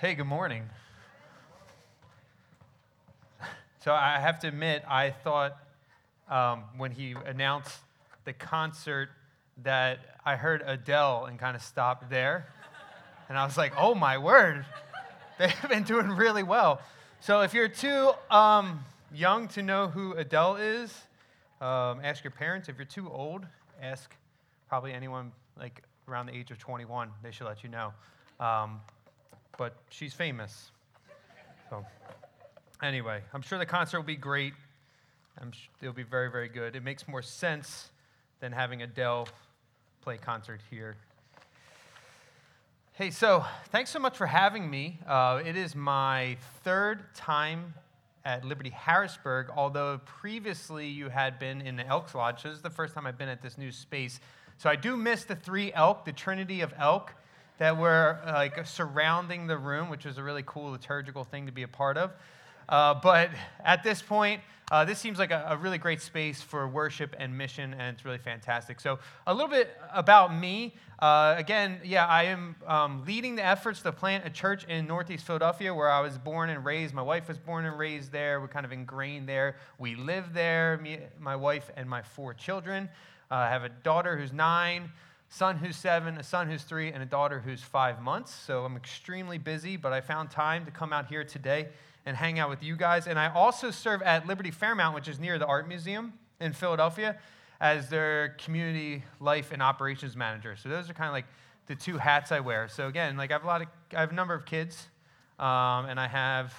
Hey, good morning. So I have to admit, I thought when he announced the concert that I heard Adele and kind of stopped there. And I was like, oh my word, they've been doing really well. So if you're too young to know who Adele is, ask your parents. If you're too old, ask probably anyone like around the age of 21. They should let you know. But she's famous. So anyway, I'm sure the concert will be great. It'll be very, very good. It makes more sense than having Adele play concert here. Hey, so thanks so much for having me. It is my third time at Liberty Harrisburg, although previously you had been in the Elks Lodge. So this is the first time I've been at this new space. So I do miss the three elk, the trinity of elk, that were like surrounding the room, which was a really cool liturgical thing to be a part of. But at this point, this seems like a really great space for worship and mission, and it's really fantastic. So a little bit about me. I am leading the efforts to plant a church in Northeast Philadelphia, where I was born and raised. My wife was born and raised there. We're kind of ingrained there. We live there, me, my wife, and my four children. I have a daughter who's 9, son who's 7, a son who's 3, and a daughter who's 5 months. So I'm extremely busy, but I found time to come out here today and hang out with you guys. And I also serve at Liberty Fairmount, which is near the Art Museum in Philadelphia, as their community life and operations manager. So those are kind of like the two hats I wear. So again, like I have a number of kids, and I have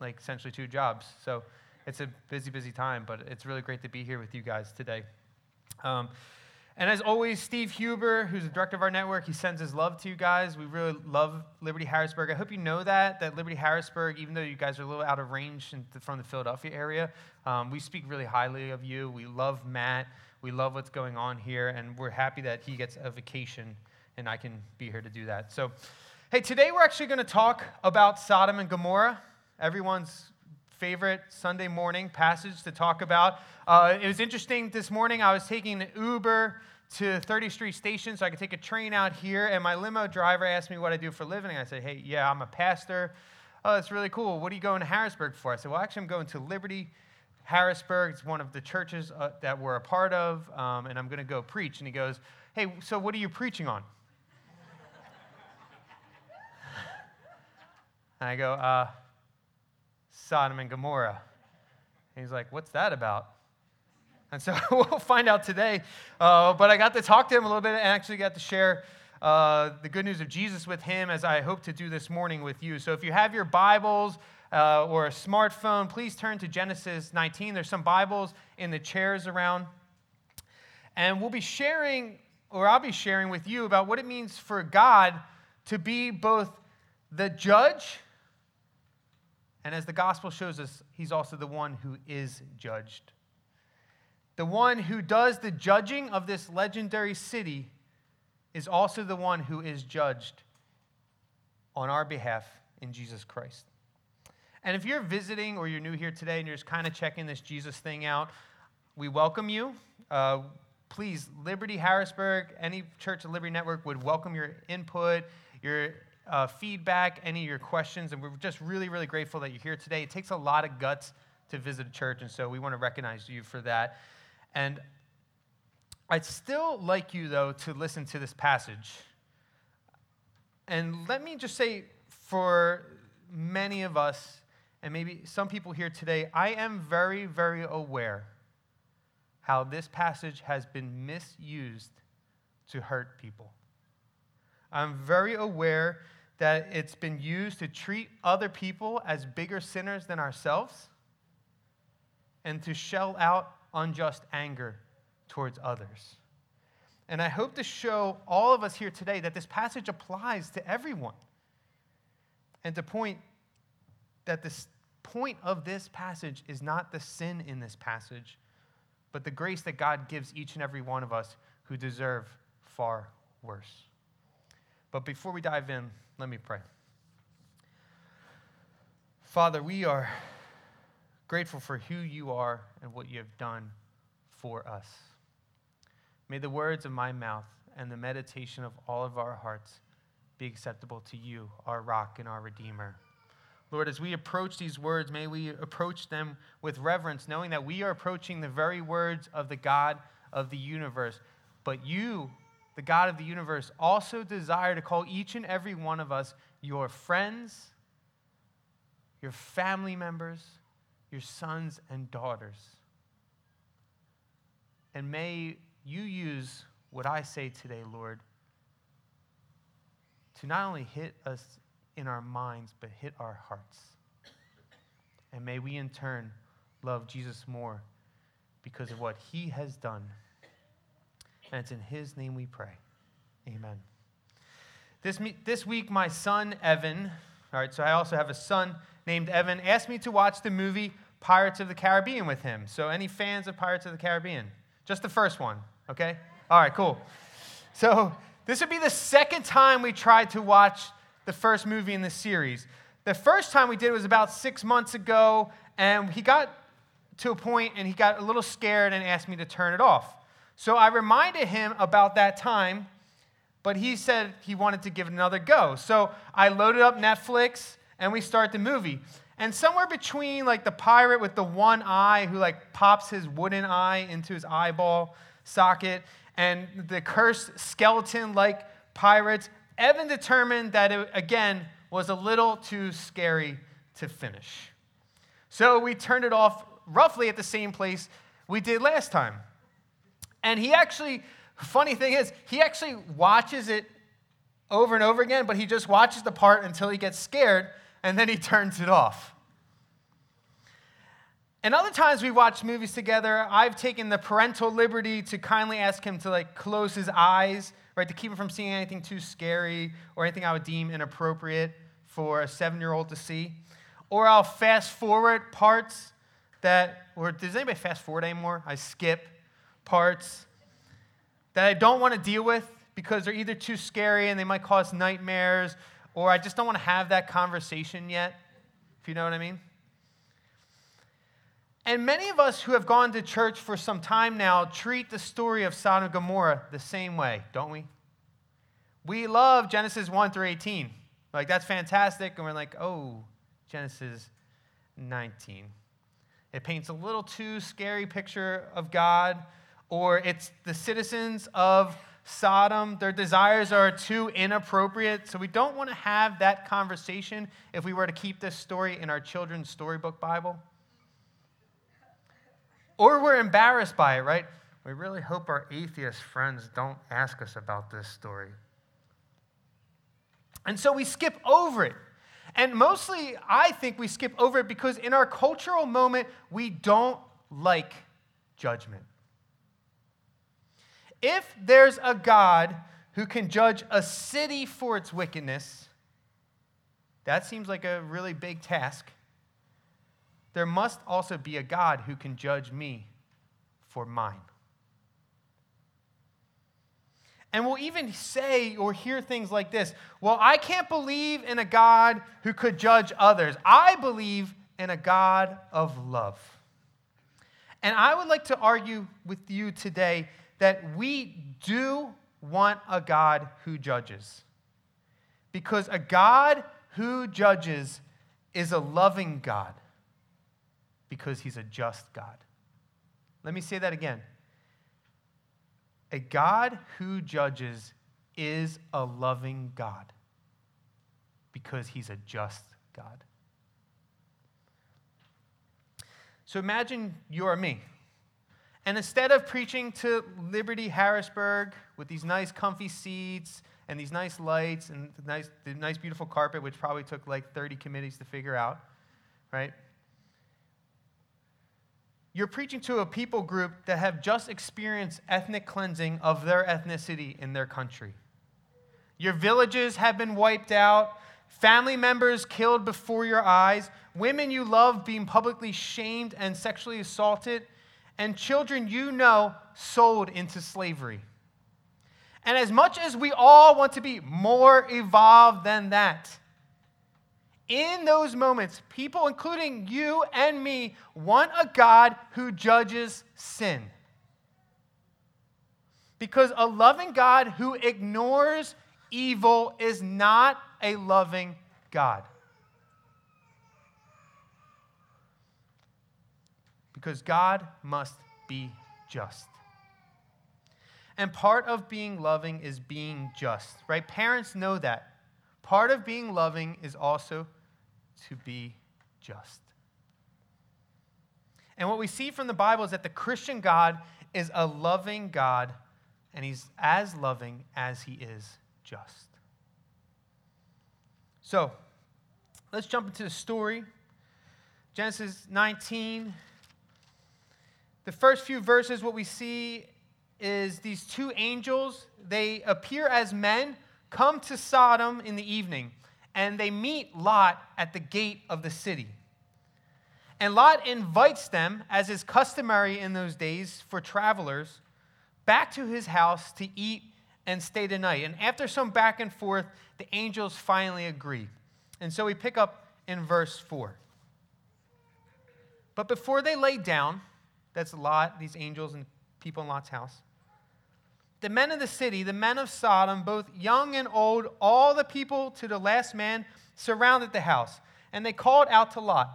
like essentially two jobs. So it's a busy, busy time, but it's really great to be here with you guys today. And as always, Steve Huber, who's the director of our network, he sends his love to you guys. We really love Liberty Harrisburg. I hope you know that Liberty Harrisburg, even though you guys are a little out of range from the Philadelphia area, we speak really highly of you. We love Matt. We love what's going on here, and we're happy that he gets a vacation, and I can be here to do that. So, hey, today we're actually going to talk about Sodom and Gomorrah, everyone's favorite Sunday morning passage to talk about. It was interesting this morning. I was taking an Uber to 30th Street Station so I could take a train out here, and my limo driver asked me what I do for a living. And I said, hey, yeah, I'm a pastor. Oh, that's really cool. What are you going to Harrisburg for? I said, well, actually, I'm going to Liberty Harrisburg. It's one of the churches that we're a part of, and I'm going to go preach. And he goes, hey, so what are you preaching on? And I go, Sodom and Gomorrah. And he's like, what's that about? And so we'll find out today. But I got to talk to him a little bit and actually got to share the good news of Jesus with him, as I hope to do this morning with you. So if you have your Bibles or a smartphone, please turn to Genesis 19. There's some Bibles in the chairs around. And we'll be sharing, or I'll be sharing with you about what it means for God to be both the judge, and as the gospel shows us, he's also the one who is judged. The one who does the judging of this legendary city is also the one who is judged on our behalf in Jesus Christ. And if you're visiting or you're new here today and you're just kind of checking this Jesus thing out, we welcome you. Please, Liberty Harrisburg, any Church of Liberty Network would welcome your input, your feedback, any of your questions, and we're just really, really grateful that you're here today. It takes a lot of guts to visit a church, and so we want to recognize you for that. And I'd still like you, though, to listen to this passage. And let me just say, for many of us, and maybe some people here today, I am very, very aware how this passage has been misused to hurt people. I'm very aware that it's been used to treat other people as bigger sinners than ourselves and to shell out unjust anger towards others. And I hope to show all of us here today that this passage applies to everyone, and to point that this point of this passage is not the sin in this passage, but the grace that God gives each and every one of us who deserve far worse. But before we dive in, let me pray. Father, we are grateful for who you are and what you have done for us. May the words of my mouth and the meditation of all of our hearts be acceptable to you, our rock and our redeemer. Lord, as we approach these words, may we approach them with reverence, knowing that we are approaching the very words of the God of the universe. But you, the God of the universe, also desire to call each and every one of us your friends, your family members, your sons and daughters. And may you use what I say today, Lord, to not only hit us in our minds, but hit our hearts. And may we in turn love Jesus more because of what he has done. And it's in his name we pray. Amen. This week, my son, Evan, all right, so I also have a son named Evan, asked me to watch the movie Pirates of the Caribbean with him. So any fans of Pirates of the Caribbean? Just the first one, okay? All right, cool. So this would be the second time we tried to watch the first movie in the series. The first time we did was about 6 months ago, and he got to a point and he got a little scared and asked me to turn it off. So I reminded him about that time, but he said he wanted to give it another go. So I loaded up Netflix and we start the movie. And somewhere between like the pirate with the one eye who like pops his wooden eye into his eyeball socket and the cursed skeleton-like pirates, Evan determined that it, again, was a little too scary to finish. So we turned it off roughly at the same place we did last time. And he actually, funny thing is, he actually watches it over and over again, but he just watches the part until he gets scared, and then he turns it off. And other times we watched movies together, I've taken the parental liberty to kindly ask him to like close his eyes, right, to keep him from seeing anything too scary or anything I would deem inappropriate for a 7-year-old to see. Or I'll fast forward parts that, or does anybody fast forward anymore? I skip parts that I don't want to deal with because they're either too scary and they might cause nightmares, or I just don't want to have that conversation yet, if you know what I mean. And many of us who have gone to church for some time now treat the story of Sodom and Gomorrah the same way, don't we? We love Genesis 1 through 18. Like, that's fantastic. And we're like, oh, Genesis 19. It paints a little too scary picture of God. Or it's the citizens of Sodom. Their desires are too inappropriate. So we don't want to have that conversation if we were to keep this story in our children's storybook Bible. Or we're embarrassed by it, right? We really hope our atheist friends don't ask us about this story. And so we skip over it. And mostly, I think we skip over it because in our cultural moment, we don't like judgment. If there's a God who can judge a city for its wickedness, that seems like a really big task. There must also be a God who can judge me for mine. And we'll even say or hear things like this, well, I can't believe in a God who could judge others. I believe in a God of love. And I would like to argue with you today that we do want a God who judges. Because a God who judges is a loving God. Because he's a just God. Let me say that again. A God who judges is a loving God because he's a just God. So imagine you are me. And instead of preaching to Liberty Harrisburg with these nice comfy seats and these nice lights and the nice beautiful carpet, which probably took like 30 committees to figure out, right? You're preaching to a people group that have just experienced ethnic cleansing of their ethnicity in their country. Your villages have been wiped out, family members killed before your eyes, women you love being publicly shamed and sexually assaulted, and children you know sold into slavery. And as much as we all want to be more evolved than that, in those moments, people, including you and me, want a God who judges sin. Because a loving God who ignores evil is not a loving God. Because God must be just. And part of being loving is being just, right? Parents know that. Part of being loving is also to be just. And what we see from the Bible is that the Christian God is a loving God, and he's as loving as he is just. So, let's jump into the story. Genesis 19. The first few verses, what we see is these two angels. They appear as men, come to Sodom in the evening, and they meet Lot at the gate of the city. And Lot invites them, as is customary in those days for travelers, back to his house to eat and stay the night. And after some back and forth, the angels finally agree. And so we pick up in verse 4. But before they lay down, that's Lot, these angels and people in Lot's house, the men of the city, the men of Sodom, both young and old, all the people to the last man, surrounded the house. And they called out to Lot,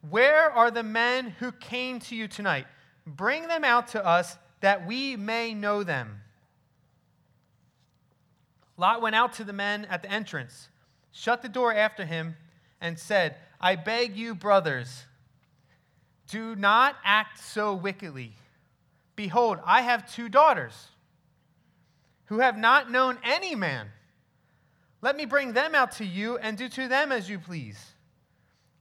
"Where are the men who came to you tonight? Bring them out to us that we may know them." Lot went out to the men at the entrance, shut the door after him, and said, "I beg you, brothers, do not act so wickedly. Behold, I have 2 daughters who have not known any man. Let me bring them out to you and do to them as you please.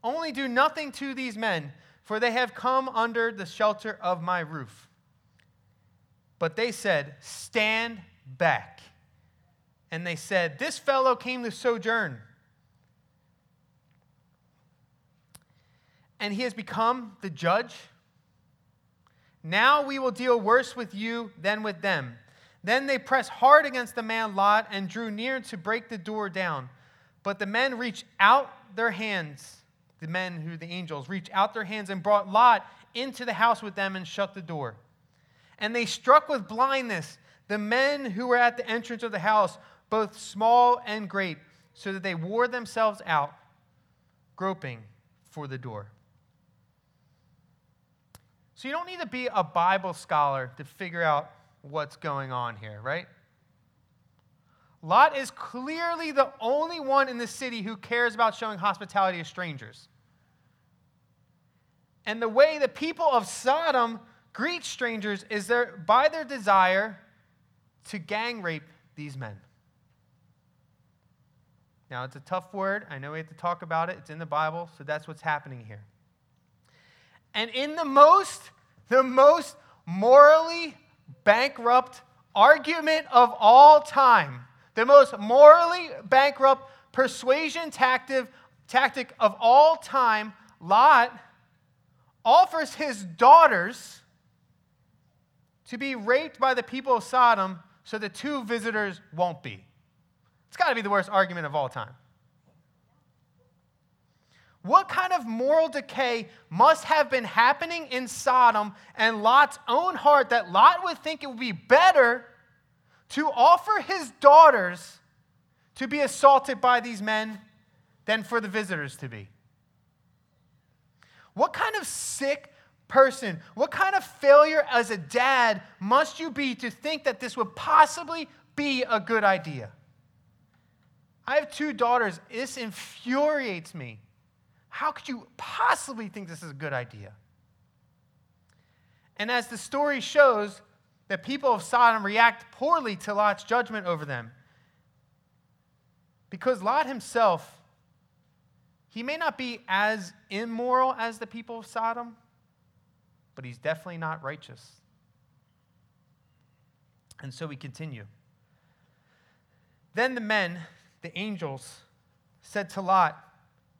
Only do nothing to these men, for they have come under the shelter of my roof." But they said, "Stand back." And they said, "This fellow came to sojourn, and he has become the judge. Now we will deal worse with you than with them." Then they pressed hard against the man Lot and drew near to break the door down. But the men reached out their hands. The men who the angels reached out their hands and brought Lot into the house with them and shut the door. And they struck with blindness the men who were at the entrance of the house, both small and great, so that they wore themselves out, groping for the door. So you don't need to be a Bible scholar to figure out what's going on here, right? Lot is clearly the only one in the city who cares about showing hospitality to strangers. And the way the people of Sodom greet strangers is by their desire to gang rape these men. Now, it's a tough word. I know we have to talk about it. It's in the Bible, so that's what's happening here. And in the most morally bankrupt argument of all time, the most morally bankrupt persuasion tactic of all time, Lot offers his daughters to be raped by the people of Sodom so the 2 visitors won't be. It's got to be the worst argument of all time. What kind of moral decay must have been happening in Sodom and Lot's own heart that Lot would think it would be better to offer his daughters to be assaulted by these men than for the visitors to be? What kind of sick person, what kind of failure as a dad must you be to think that this would possibly be a good idea? I have 2 daughters. This infuriates me. How could you possibly think this is a good idea? And as the story shows, the people of Sodom react poorly to Lot's judgment over them. Because Lot himself, he may not be as immoral as the people of Sodom, but he's definitely not righteous. And so we continue. Then the men, the angels, said to Lot,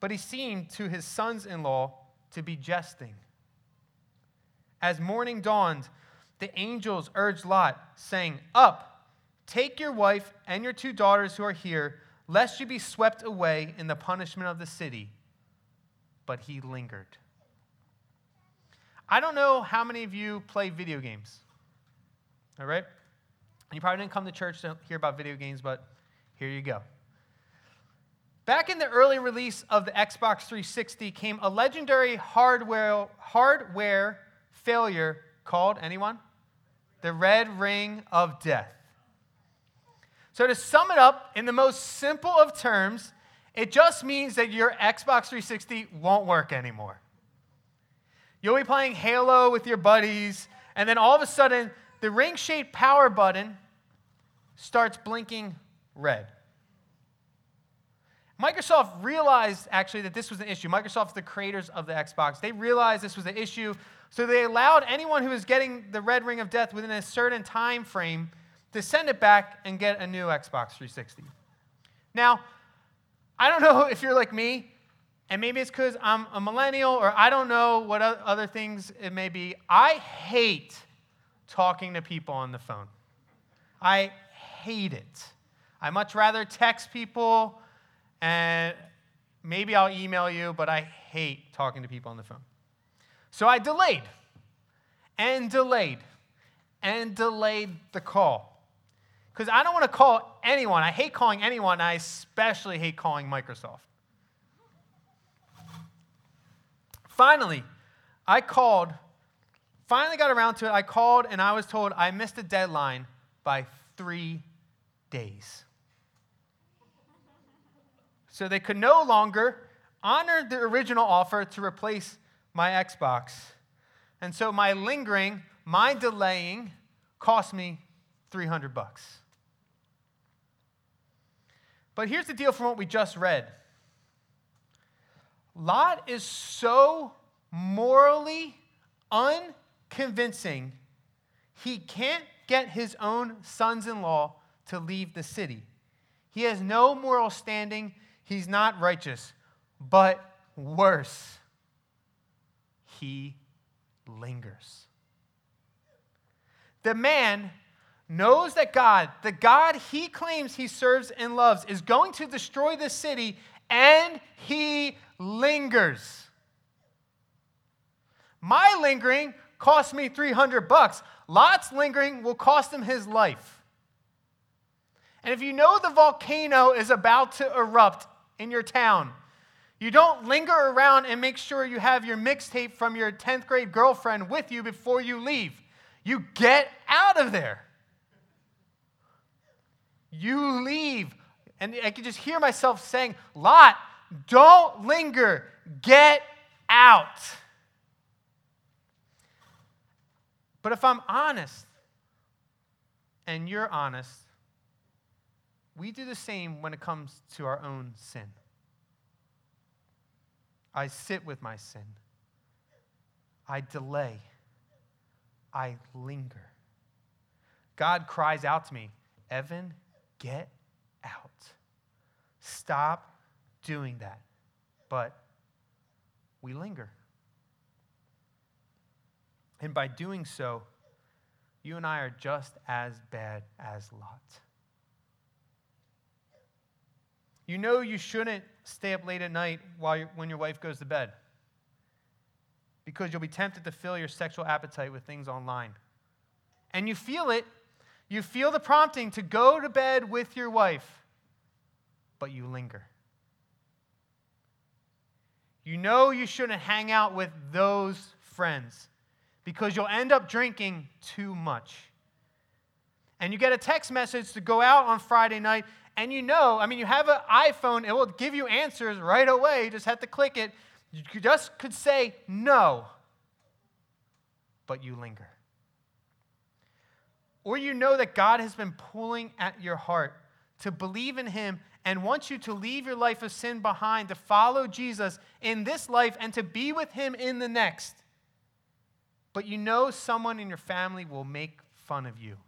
But he seemed to his sons-in-law to be jesting. As morning dawned, the angels urged Lot, saying, "Up, take your wife and your 2 daughters who are here, lest you be swept away in the punishment of the city." But he lingered. I don't know how many of you play video games, all right? You probably didn't come to church to hear about video games, but here you go. Back in the early release of the Xbox 360 came a legendary hardware failure called, anyone? The Red Ring of Death. So to sum it up in the most simple of terms, it just means that your Xbox 360 won't work anymore. You'll be playing Halo with your buddies, and then all of a sudden, the ring-shaped power button starts blinking red. Microsoft realized, actually, that this was an issue. Microsoft, the creators of the Xbox, they realized this was an issue, so they allowed anyone who was getting the Red Ring of Death within a certain time frame to send it back and get a new Xbox 360. Now, I don't know if you're like me, and maybe it's because I'm a millennial, or I don't know what other things it may be. I hate talking to people on the phone. I hate it. I much rather text people, and maybe I'll email you, but I hate talking to people on the phone. So I delayed, and delayed, and delayed the call. Because I don't want to call anyone. I hate calling anyone, and I especially hate calling Microsoft. Finally, I finally got around to it, and I was told I missed a deadline by 3 days. So they could no longer honor the original offer to replace my Xbox. And so my lingering, my delaying, cost me $300. But here's the deal from what we just read. Lot is so morally unconvincing, he can't get his own sons-in-law to leave the city. He has no moral standing. He's not righteous. But worse, he lingers. The man knows that God, the God he claims he serves and loves, is going to destroy the city, and he lingers. My lingering cost me $300. Lot's lingering will cost him his life. And if you know the volcano is about to erupt in your town, you don't linger around and make sure you have your mixtape from your 10th grade girlfriend with you before you leave. You get out of there. You leave. And I can just hear myself saying, Lot, don't linger. Get out. But if I'm honest, and you're honest, we do the same when it comes to our own sin. I sit with my sin. I delay. I linger. God cries out to me, Evan, get out. Stop doing that. But we linger. And by doing so, you and I are just as bad as Lot. You know you shouldn't stay up late at night when your wife goes to bed, because you'll be tempted to fill your sexual appetite with things online. And you feel it. You feel the prompting to go to bed with your wife, but you linger. You know you shouldn't hang out with those friends, because you'll end up drinking too much. And you get a text message to go out on Friday night, and you know, I mean, you have an iPhone, it will give you answers right away, you just have to click it. You just could say no, but you linger. Or you know that God has been pulling at your heart to believe in him and wants you to leave your life of sin behind, to follow Jesus in this life and to be with him in the next. But you know someone in your family will make fun of you.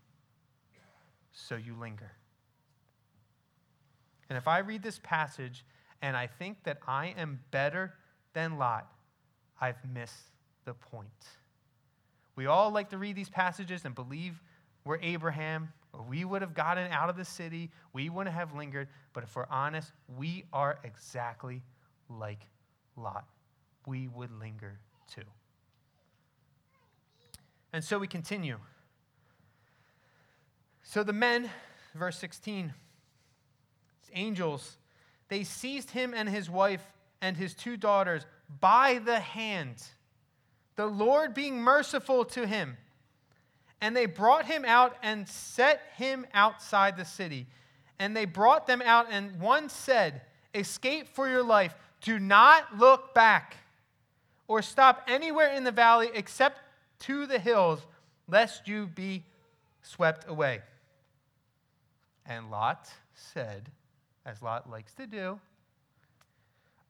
so you linger. And if I read this passage and I think that I am better than Lot, I've missed the point. We all like to read these passages and believe we're Abraham, or we would have gotten out of the city, we wouldn't have lingered, but if we're honest, we are exactly like Lot. We would linger too. And so we continue. So the men, verse 16, angels, they seized him and his wife and his two daughters by the hand, the Lord being merciful to him. And they brought him out and set him outside the city. And they brought them out, and one said, "Escape for your life. Do not look back or stop anywhere in the valley except to the hills, lest you be swept away." And Lot said, as Lot likes to do,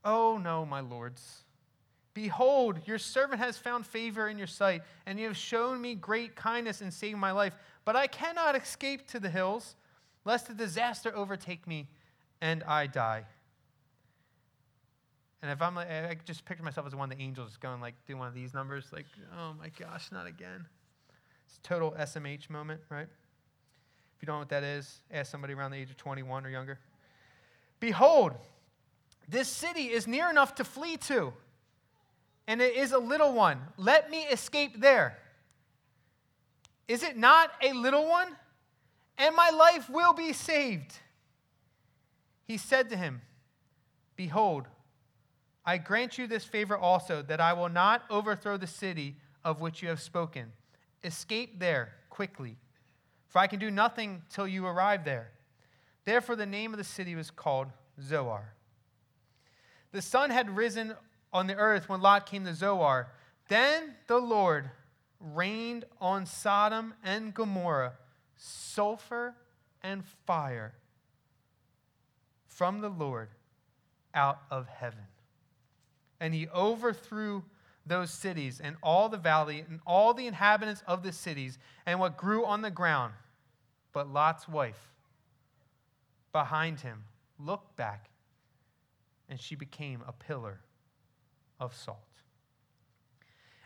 "Oh no, my lords. Behold, your servant has found favor in your sight, and you have shown me great kindness in saving my life. But I cannot escape to the hills, lest a disaster overtake me and I die." And if I'm like, I just picture myself as one of the angels going like, do one of these numbers, like, oh my gosh, not again. It's a total SMH moment, right? If you don't know what that is, ask somebody around the age of 21 or younger. "Behold, this city is near enough to flee to, and it is a little one. Let me escape there. Is it not a little one? And my life will be saved." He said to him, "Behold, I grant you this favor also, that I will not overthrow the city of which you have spoken. Escape there quickly, for I can do nothing till you arrive there." Therefore the name of the city was called Zoar. The sun had risen on the earth when Lot came to Zoar. Then the Lord rained on Sodom and Gomorrah sulfur and fire from the Lord out of heaven. And he overthrew those cities and all the valley and all the inhabitants of the cities and what grew on the ground. But Lot's wife behind him looked back, and she became a pillar of salt.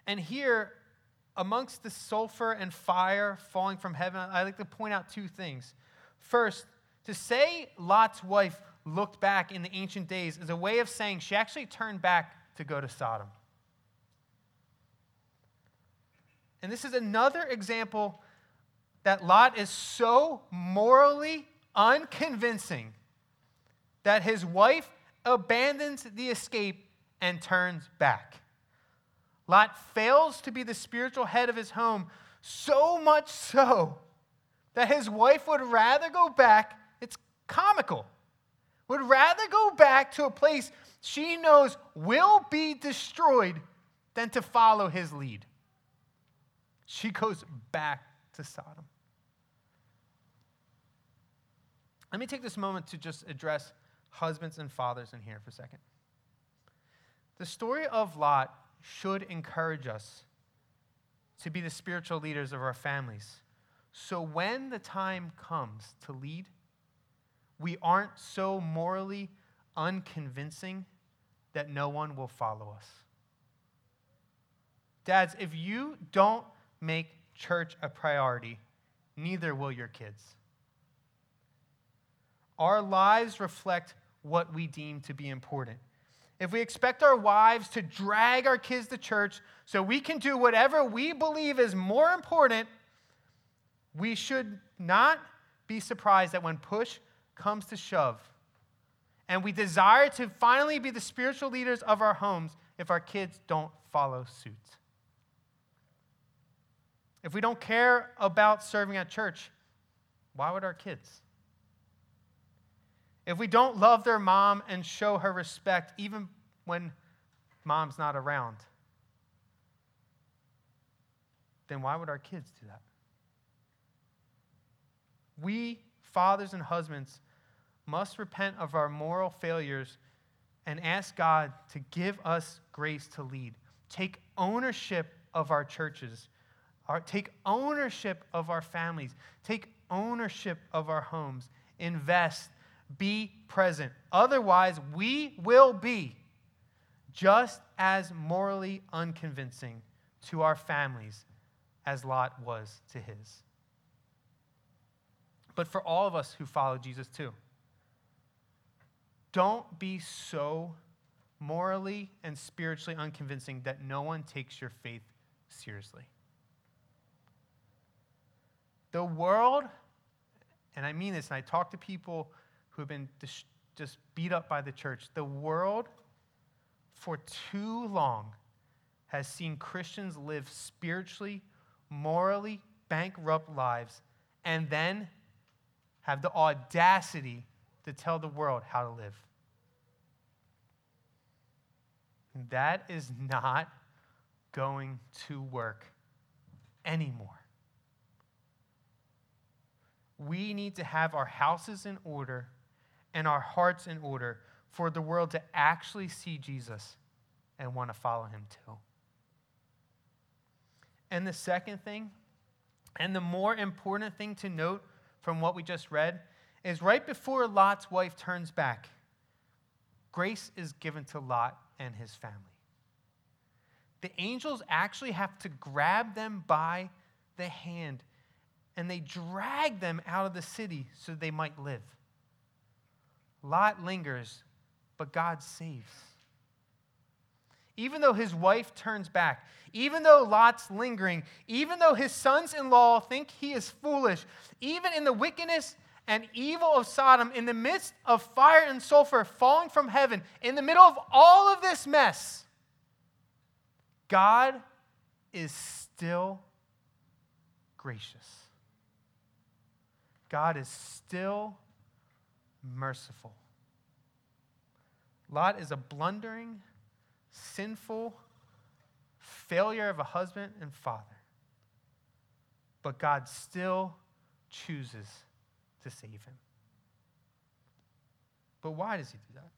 And here, amongst the sulfur and fire falling from heaven, I like to point out two things. First, to say Lot's wife looked back in the ancient days is a way of saying she actually turned back to go to Sodom. And this is another example that Lot is so morally unconvincing that his wife abandons the escape and turns back. Lot fails to be the spiritual head of his home, so much so that his wife would rather go back. It's comical. Would rather go back to a place she knows will be destroyed than to follow his lead. She goes back to Sodom. Let me take this moment to just address husbands and fathers in here for a second. The story of Lot should encourage us to be the spiritual leaders of our families. So when the time comes to lead, we aren't so morally unconvincing that no one will follow us. Dads, if you don't make church a priority, neither will your kids. Our lives reflect what we deem to be important. If we expect our wives to drag our kids to church so we can do whatever we believe is more important, we should not be surprised that when push comes to shove, and we desire to finally be the spiritual leaders of our homes if our kids don't follow suit. If we don't care about serving at church, why would our kids? If we don't love their mom and show her respect, even when mom's not around, then why would our kids do that? We, fathers and husbands, must repent of our moral failures and ask God to give us grace to lead. Take ownership of our churches. Take ownership of our families. Take ownership of our homes. Invest. Be present. Otherwise, we will be just as morally unconvincing to our families as Lot was to his. But for all of us who follow Jesus too, don't be so morally and spiritually unconvincing that no one takes your faith seriously. The world, and I mean this, and I talk to people who have been just beat up by the church, the world for too long has seen Christians live spiritually, morally bankrupt lives, and then have the audacity to tell the world how to live. And that is not going to work anymore. We need to have our houses in order and our hearts in order for the world to actually see Jesus and want to follow him too. And the second thing, and the more important thing to note from what we just read, is right before Lot's wife turns back, grace is given to Lot and his family. The angels actually have to grab them by the hand, and they drag them out of the city so they might live. Lot lingers, but God saves. Even though his wife turns back, even though Lot's lingering, even though his sons-in-law think he is foolish, even in the wickedness and evil of Sodom, in the midst of fire and sulfur falling from heaven, in the middle of all of this mess, God is still gracious. God is still merciful. Lot is a blundering, sinful failure of a husband and father, but God still chooses to save him. But why does he do that?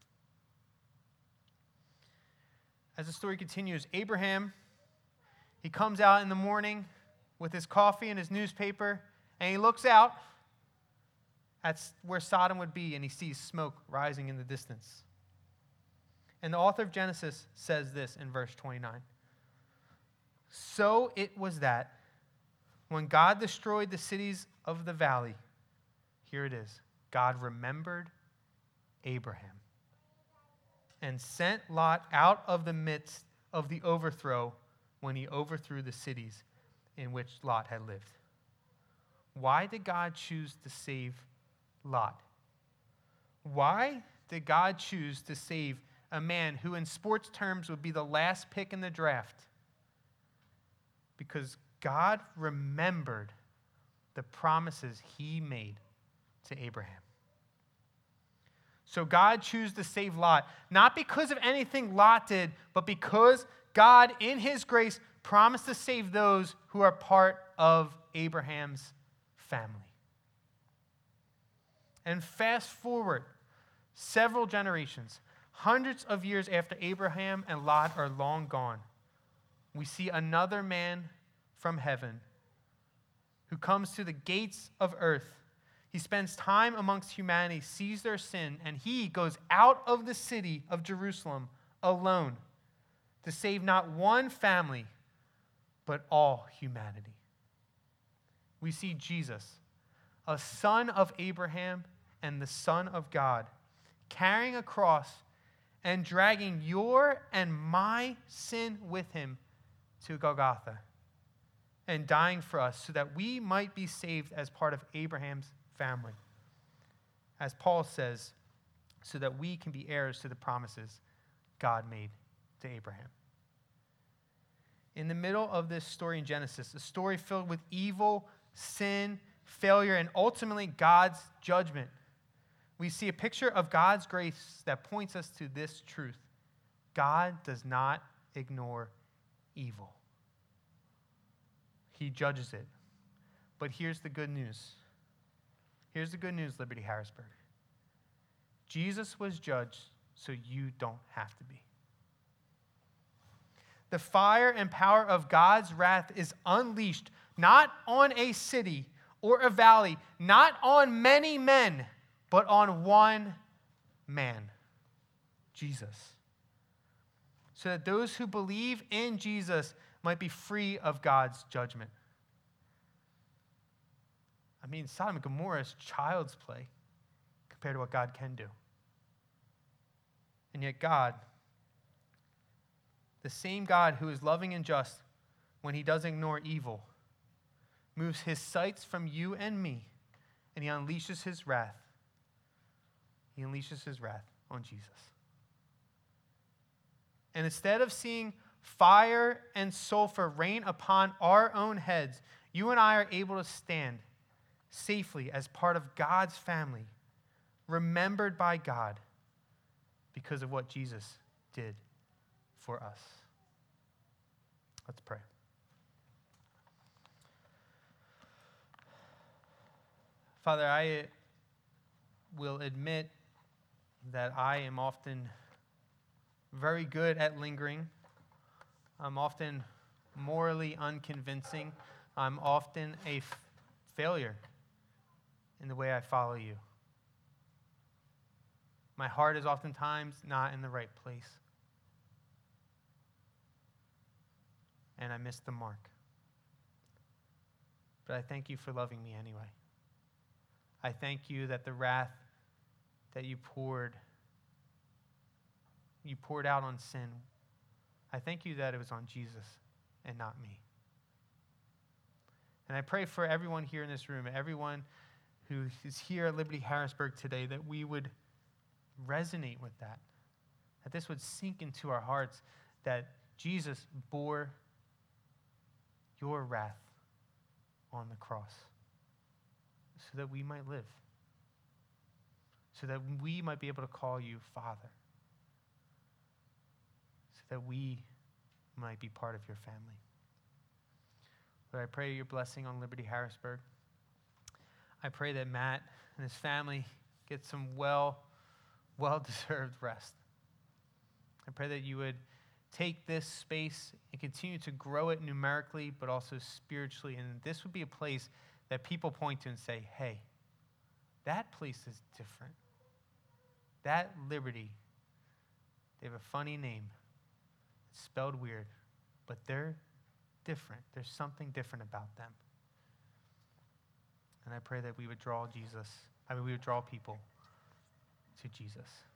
As the story continues, Abraham, he comes out in the morning with his coffee and his newspaper, and he looks out at where Sodom would be, and he sees smoke rising in the distance. And the author of Genesis says this in verse 29. So it was that when God destroyed the cities of the valley, here it is, God remembered Abraham and sent Lot out of the midst of the overthrow when he overthrew the cities in which Lot had lived. Why did God choose to save Lot? Why did God choose to save a man who in sports terms would be the last pick in the draft? Because God remembered the promises he made to Abraham. So God chose to save Lot, not because of anything Lot did, but because God, in his grace, promised to save those who are part of Abraham's family. And fast forward several generations, hundreds of years after Abraham and Lot are long gone, we see another man from heaven who comes to the gates of earth. He spends time amongst humanity, sees their sin, and he goes out of the city of Jerusalem alone to save not one family, but all humanity. We see Jesus, a son of Abraham and the Son of God, carrying a cross and dragging your and my sin with him to Golgotha and dying for us so that we might be saved as part of Abraham's family. As Paul says, so that we can be heirs to the promises God made to Abraham. In the middle of this story in Genesis, a story filled with evil, sin, failure, and ultimately God's judgment, we see a picture of God's grace that points us to this truth. God does not ignore evil. He judges it. But here's the good news. Here's the good news, Liberty Harrisburg. Jesus was judged so you don't have to be. The fire and power of God's wrath is unleashed, not on a city or a valley, not on many men, but on one man, Jesus, so that those who believe in Jesus might be free of God's judgment. I mean, Sodom and Gomorrah is child's play compared to what God can do. And yet God, the same God who is loving and just when he does ignore evil, moves his sights from you and me, and he unleashes his wrath. He unleashes his wrath on Jesus. And instead of seeing fire and sulfur rain upon our own heads, you and I are able to stand safely as part of God's family, remembered by God because of what Jesus did for us. Let's pray. Father, I will admit that I am often very good at lingering. I'm often morally unconvincing. I'm often a failure in the way I follow you. My heart is oftentimes not in the right place, and I miss the mark. But I thank you for loving me anyway. I thank you that the wrath that you poured out on sin, I thank you that it was on Jesus and not me. And I pray for everyone here in this room, everyone who is here at Liberty Harrisburg today, that we would resonate with that, that this would sink into our hearts, that Jesus bore your wrath on the cross so that we might live, so that we might be able to call you Father, so that we might be part of your family. Lord, I pray your blessing on Liberty Harrisburg. I pray that Matt and his family get some well-deserved rest. I pray that you would take this space and continue to grow it numerically, but also spiritually, and this would be a place that people point to and say, hey, that place is different. That Liberty, they have a funny name. It's spelled weird, but they're different. There's something different about them. And I pray that we would draw people to Jesus.